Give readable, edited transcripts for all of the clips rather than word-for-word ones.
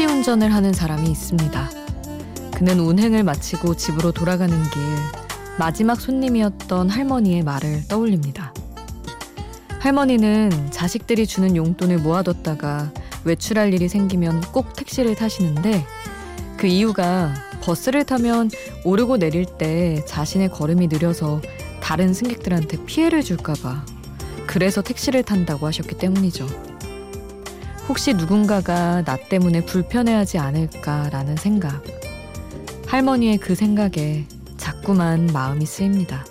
택시 운전을 하는 사람이 있습니다. 그는 운행을 마치고 집으로 돌아가는 길 마지막 손님이었던 할머니의 말을 떠올립니다. 할머니는 자식들이 주는 용돈을 모아뒀다가 외출할 일이 생기면 꼭 택시를 타시는데 그 이유가 버스를 타면 오르고 내릴 때 자신의 걸음이 느려서 다른 승객들한테 피해를 줄까봐 그래서 택시를 탄다고 하셨기 때문이죠. 혹시 누군가가 나 때문에 불편해하지 않을까라는 생각. 할머니의 그 생각에 자꾸만 마음이 쓰입니다.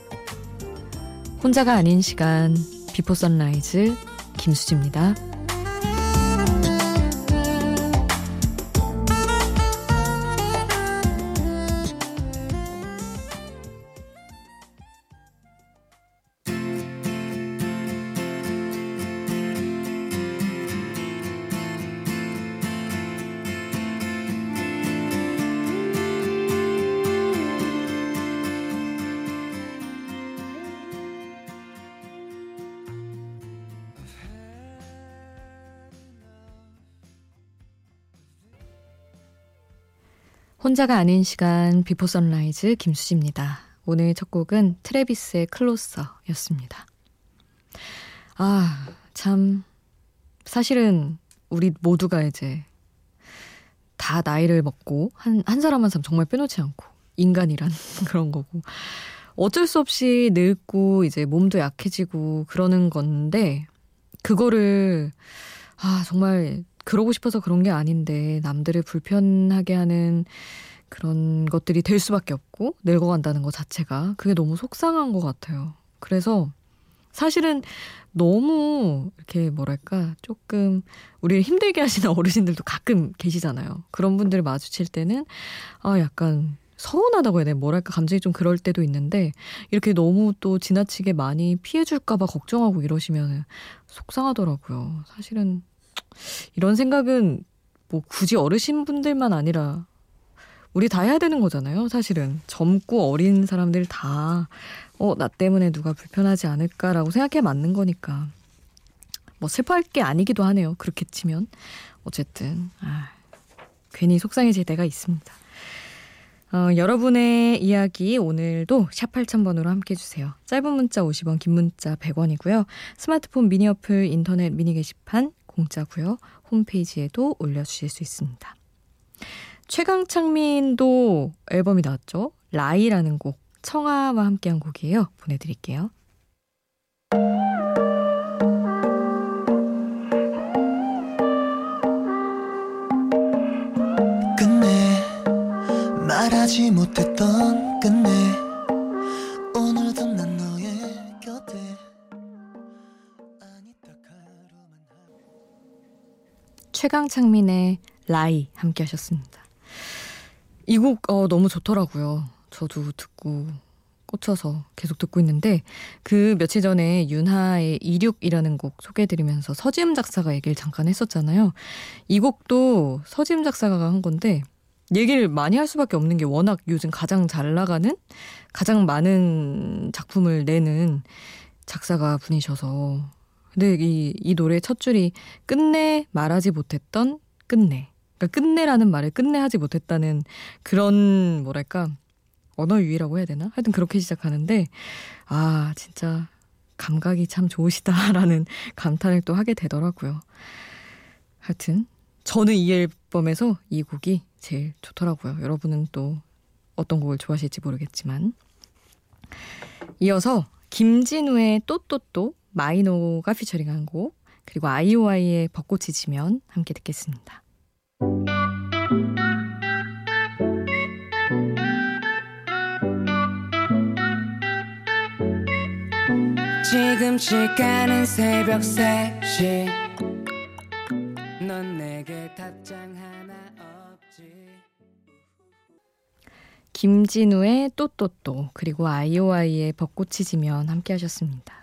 혼자가 아닌 시간, 비포 선라이즈 김수지입니다. 혼자가 아닌 시간, 비포 선라이즈 김수지입니다. 오늘 첫 곡은 트래비스의 클로서였습니다. 아, 참 사실은 우리 모두가 이제 다 나이를 먹고 한 사람 한 사람 정말 빼놓지 않고 인간이란 그런 거고 어쩔 수 없이 늙고 이제 몸도 약해지고 그러는 건데 그거를 정말 그러고 싶어서 그런 게 아닌데 남들을 불편하게 하는 그런 것들이 될 수밖에 없고 늙어간다는 것 자체가 그게 너무 속상한 것 같아요. 그래서 사실은 너무 이렇게 뭐랄까 조금 우리를 힘들게 하시는 어르신들도 가끔 계시잖아요. 그런 분들 마주칠 때는 약간 서운하다고 해야 되나 뭐랄까 감정이 좀 그럴 때도 있는데 이렇게 너무 또 지나치게 많이 피해줄까 봐 걱정하고 이러시면 속상하더라고요. 사실은 이런 생각은 뭐 굳이 어르신분들만 아니라 우리 다 해야 되는 거잖아요. 사실은 젊고 어린 사람들 다 나 때문에 누가 불편하지 않을까라고 생각해 맞는 거니까 뭐 슬퍼할 게 아니기도 하네요. 그렇게 치면 어쨌든 괜히 속상해질 때가 있습니다. 여러분의 이야기 오늘도 샵 8000번으로 함께해 주세요. 짧은 문자 50원, 긴 문자 100원이고요. 스마트폰 미니 어플, 인터넷 미니 게시판 공짜고요. 홈페이지에도 올려주실 수 있습니다. 최강창민도 앨범이 나왔죠. 라이라는 곡, 청아와 함께한 곡이에요. 보내드릴게요. 끝내 말하지 못했던 끝내 오늘도 난 너의 곁에 최강창민의 라이 함께 하셨습니다. 이 곡 너무 좋더라고요. 저도 듣고 꽂혀서 계속 듣고 있는데 그 며칠 전에 윤하의 26이라는 곡 소개해드리면서 서지음 작사가 얘기를 잠깐 했었잖아요. 이 곡도 서지음 작사가 한 건데 얘기를 많이 할 수밖에 없는 게 워낙 요즘 가장 잘 나가는 가장 많은 작품을 내는 작사가 분이셔서 근데 이 노래 첫 줄이 끝내 말하지 못했던 끝내. 그러니까 끝내라는 말을 끝내하지 못했다는 그런 뭐랄까 언어 유희라고 해야 되나? 하여튼 그렇게 시작하는데 진짜 감각이 참 좋으시다라는 감탄을 또 하게 되더라고요. 하여튼 저는 이 앨범에서 이 곡이 제일 좋더라고요. 여러분은 또 어떤 곡을 좋아하실지 모르겠지만 이어서 김진우의 또또또 마이노가 피처링한 곡 그리고 IOI의 벚꽃이 지면 함께 듣겠습니다. 지금 시간은 새벽 3시 넌 내게 답장 하나 없지 김진우의 또또또 그리고 IOI의 벚꽃이 지면 함께 하셨습니다.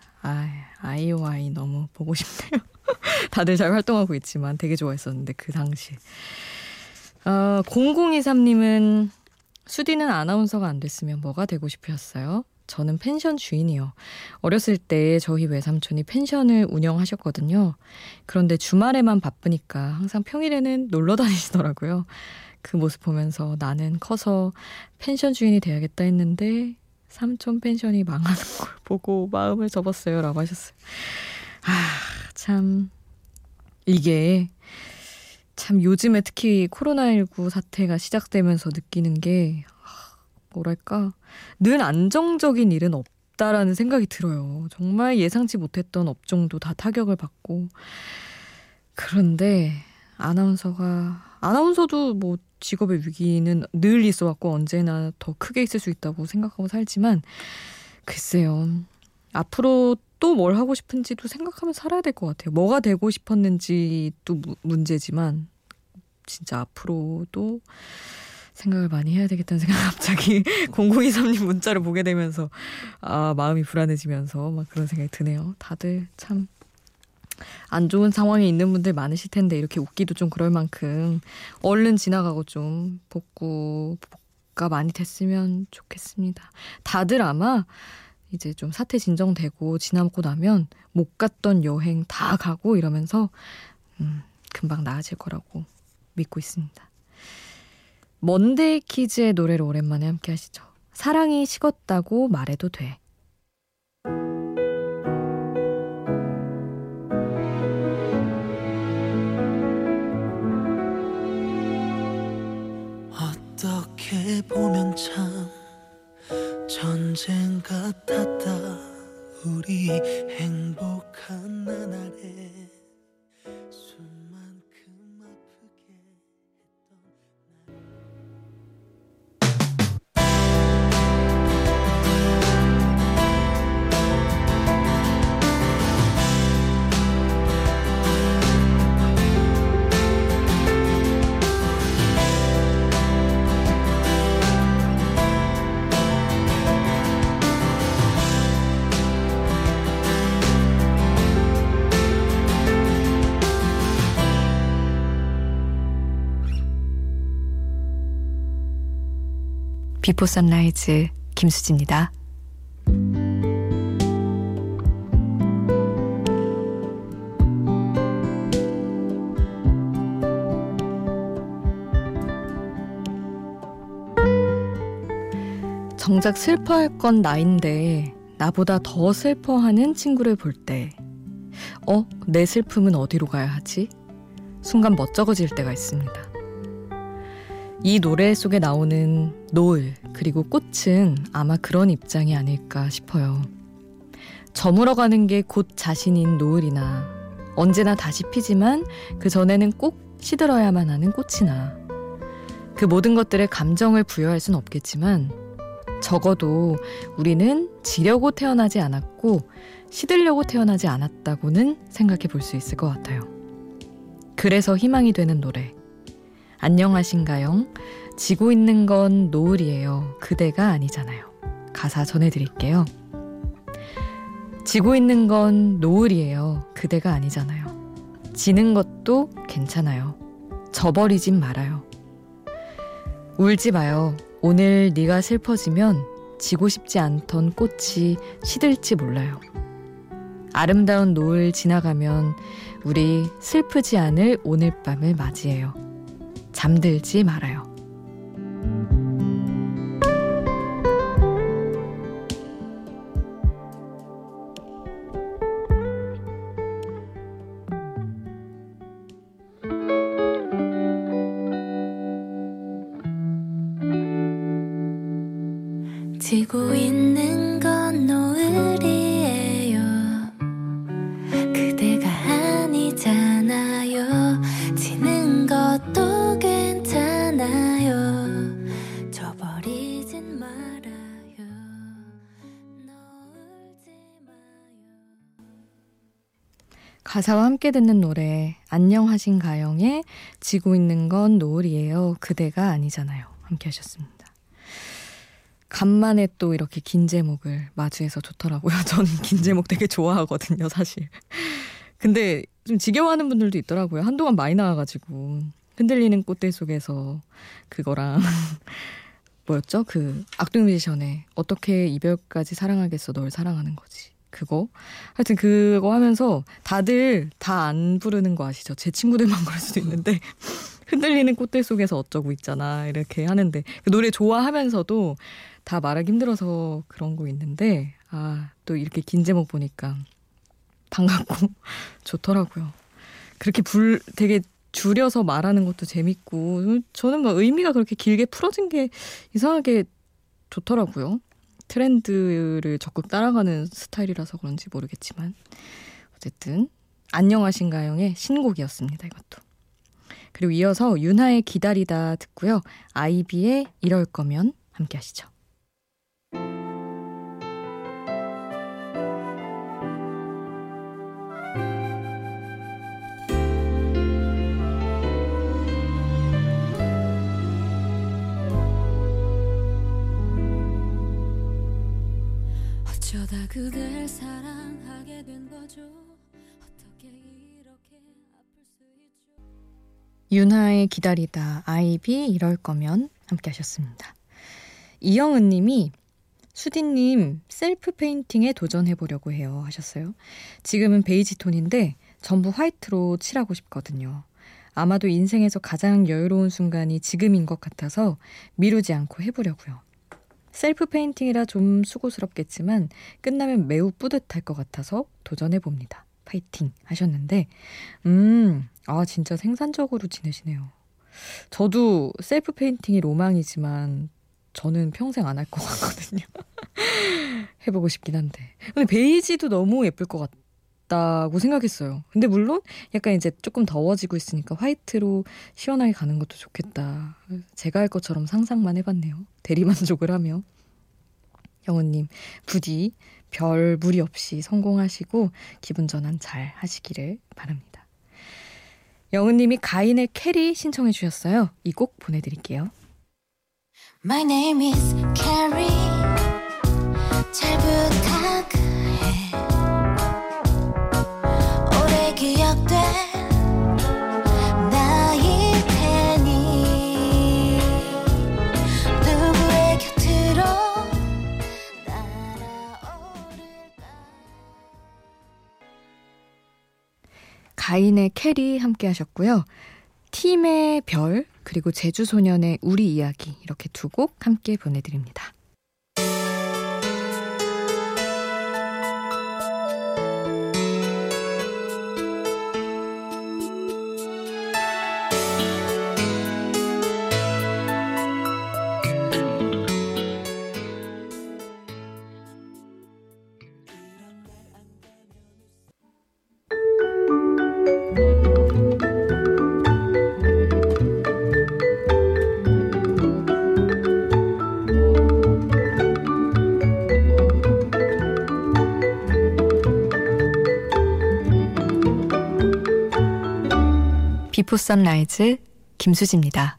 IOI 너무 보고 싶네요. 다들 잘 활동하고 있지만 되게 좋아했었는데 그 당시에 0023님은 수디는 아나운서가 안 됐으면 뭐가 되고 싶으셨어요? 저는 펜션 주인이요. 어렸을 때 저희 외삼촌이 펜션을 운영하셨거든요. 그런데 주말에만 바쁘니까 항상 평일에는 놀러 다니시더라고요. 그 모습 보면서 나는 커서 펜션 주인이 돼야겠다 했는데 삼촌 펜션이 망하는 걸 보고 마음을 접었어요. 라고 하셨어요. 아, 참 이게 참 요즘에 특히 코로나19 사태가 시작되면서 느끼는 게 뭐랄까 늘 안정적인 일은 없다라는 생각이 들어요. 정말 예상치 못했던 업종도 다 타격을 받고 그런데 아나운서도 뭐 직업의 위기는 늘 있어 왔고 언제나 더 크게 있을 수 있다고 생각하고 살지만 글쎄요. 앞으로 또 뭘 하고 싶은지도 생각하면 살아야 될 것 같아요. 뭐가 되고 싶었는지도 문제지만 진짜 앞으로도 생각을 많이 해야 되겠다는 생각 갑자기 0023님 문자를 보게 되면서 아 마음이 불안해지면서 막 그런 생각이 드네요. 다들 참 안 좋은 상황에 있는 분들 많으실 텐데 이렇게 웃기도 좀 그럴 만큼 얼른 지나가고 좀 복구가 많이 됐으면 좋겠습니다. 다들 아마 이제 좀 사태 진정되고 지나고 나면 못 갔던 여행 다 가고 이러면서 금방 나아질 거라고 믿고 있습니다. 먼데이 키즈의 노래를 오랜만에 함께 하시죠. 사랑이 식었다고 말해도 돼. 어떻게 보면 참 전쟁 같았다. 우리 행복한 나날에 숨만큼 아프게 비포 선라이즈 김수지입니다. 정작 슬퍼할 건 나인데 나보다 더 슬퍼하는 친구를 볼 때 내 슬픔은 어디로 가야 하지? 순간 멋쩍어질 때가 있습니다. 이 노래 속에 나오는 노을 그리고 꽃은 아마 그런 입장이 아닐까 싶어요. 저물어가는 게 곧 자신인 노을이나 언제나 다시 피지만 그 전에는 꼭 시들어야만 하는 꽃이나 그 모든 것들에 감정을 부여할 순 없겠지만 적어도 우리는 지려고 태어나지 않았고 시들려고 태어나지 않았다고는 생각해 볼 수 있을 것 같아요. 그래서 희망이 되는 노래 안녕하신가요? 지고 있는 건 노을이에요. 그대가 아니잖아요. 가사 전해드릴게요. 지고 있는 건 노을이에요. 그대가 아니잖아요. 지는 것도 괜찮아요. 져버리진 말아요. 울지 마요. 오늘 네가 슬퍼지면 지고 싶지 않던 꽃이 시들지 몰라요. 아름다운 노을 지나가면 우리 슬프지 않을 오늘 밤을 맞이해요. 잠들지 말아요. 지고 있는 건 노을이에요. 그대가 아니잖아요. 지는 것도 가사와 함께 듣는 노래 안녕하신 가영의 지고 있는 건 노을이에요. 그대가 아니잖아요. 함께 하셨습니다. 간만에 또 이렇게 긴 제목을 마주해서 좋더라고요. 저는 긴 제목 되게 좋아하거든요. 사실. 근데 좀 지겨워하는 분들도 있더라고요. 한동안 많이 나와가지고 흔들리는 꽃들 속에서 그거랑 뭐였죠? 그 악동뮤지션의 어떻게 이별까지 사랑하겠어 널 사랑하는 거지. 그거 하여튼 그거 하면서 다들 다 안 부르는 거 아시죠? 제 친구들만 그럴 수도 있는데 흔들리는 꽃들 속에서 어쩌고 있잖아 이렇게 하는데 그 노래 좋아하면서도 다 말하기 힘들어서 그런 거 있는데 아, 또 이렇게 긴 제목 보니까 반갑고 좋더라고요. 그렇게 되게 줄여서 말하는 것도 재밌고 저는 막 의미가 그렇게 길게 풀어진 게 이상하게 좋더라고요. 트렌드를 적극 따라가는 스타일이라서 그런지 모르겠지만 어쨌든 안녕하신가영의 신곡이었습니다. 이것도. 그리고 이어서 윤하의 기다리다 듣고요. 아이비의 이럴 거면 함께 하시죠. 어쩌다 그댈 사랑하게 된 거죠. 어떻게 이렇게 아플 수 있죠. 윤하의 기다리다 아이비 이럴 거면 함께 하셨습니다. 이영은 님이 수디님 셀프 페인팅에 도전해보려고 해요 하셨어요. 지금은 베이지 톤인데 전부 화이트로 칠하고 싶거든요. 아마도 인생에서 가장 여유로운 순간이 지금인 것 같아서 미루지 않고 해보려고요. 셀프 페인팅이라 좀 수고스럽겠지만 끝나면 매우 뿌듯할 것 같아서 도전해봅니다. 파이팅 하셨는데 아 진짜 생산적으로 지내시네요. 저도 셀프 페인팅이 로망이지만 저는 평생 안 할 것 같거든요. 해보고 싶긴 한데 근데 베이지도 너무 예쁠 것 같다고 생각했어요. 근데 물론 약간 이제 조금 더워지고 있으니까 화이트로 시원하게 가는 것도 좋겠다. 제가 할 것처럼 상상만 해봤네요. 대리만족을 하며. 영호님 부디 별 무리 없이 성공하시고 기분 전환 잘 하시기를 바랍니다. 영호님이 가인의 캐리 신청해 주셨어요. 이 곡 보내드릴게요. My name is Carrie. 잘 부탁해. 오래 기억돼 나일 테니 누구의 곁으로 날아오를까. 가인의 캐리 함께 하셨고요. 팀의 별 그리고 제주소년의 우리 이야기 이렇게 두 곡 함께 보내드립니다. Before Sunrise 김수지입니다.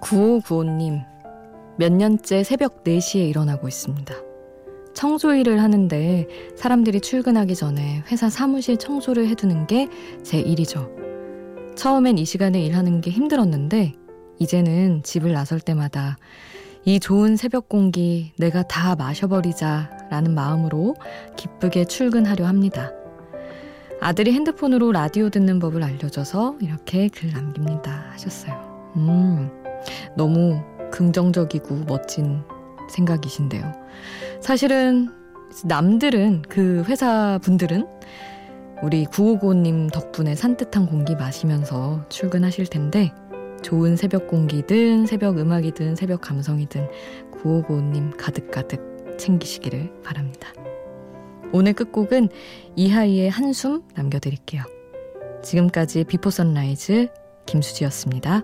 구호구호님, 몇 년째 새벽 4시에 일어나고 있습니다. 청소일을 하는데 사람들이 출근하기 전에 회사 사무실 청소를 해두는 게 제 일이죠. 처음엔 이 시간에 일하는 게 힘들었는데 이제는 집을 나설 때마다 이 좋은 새벽 공기 내가 다 마셔버리자 라는 마음으로 기쁘게 출근하려 합니다. 아들이 핸드폰으로 라디오 듣는 법을 알려줘서 이렇게 글 남깁니다 하셨어요. 너무 긍정적이고 멋진 생각이신데요. 사실은 남들은 그 회사 분들은 우리 9595님 덕분에 산뜻한 공기 마시면서 출근하실 텐데 좋은 새벽 공기든 새벽 음악이든 새벽 감성이든 9595님 가득가득 챙기시기를 바랍니다. 오늘 끝곡은 이하이의 한숨 남겨드릴게요. 지금까지 비포 선라이즈 김수지였습니다.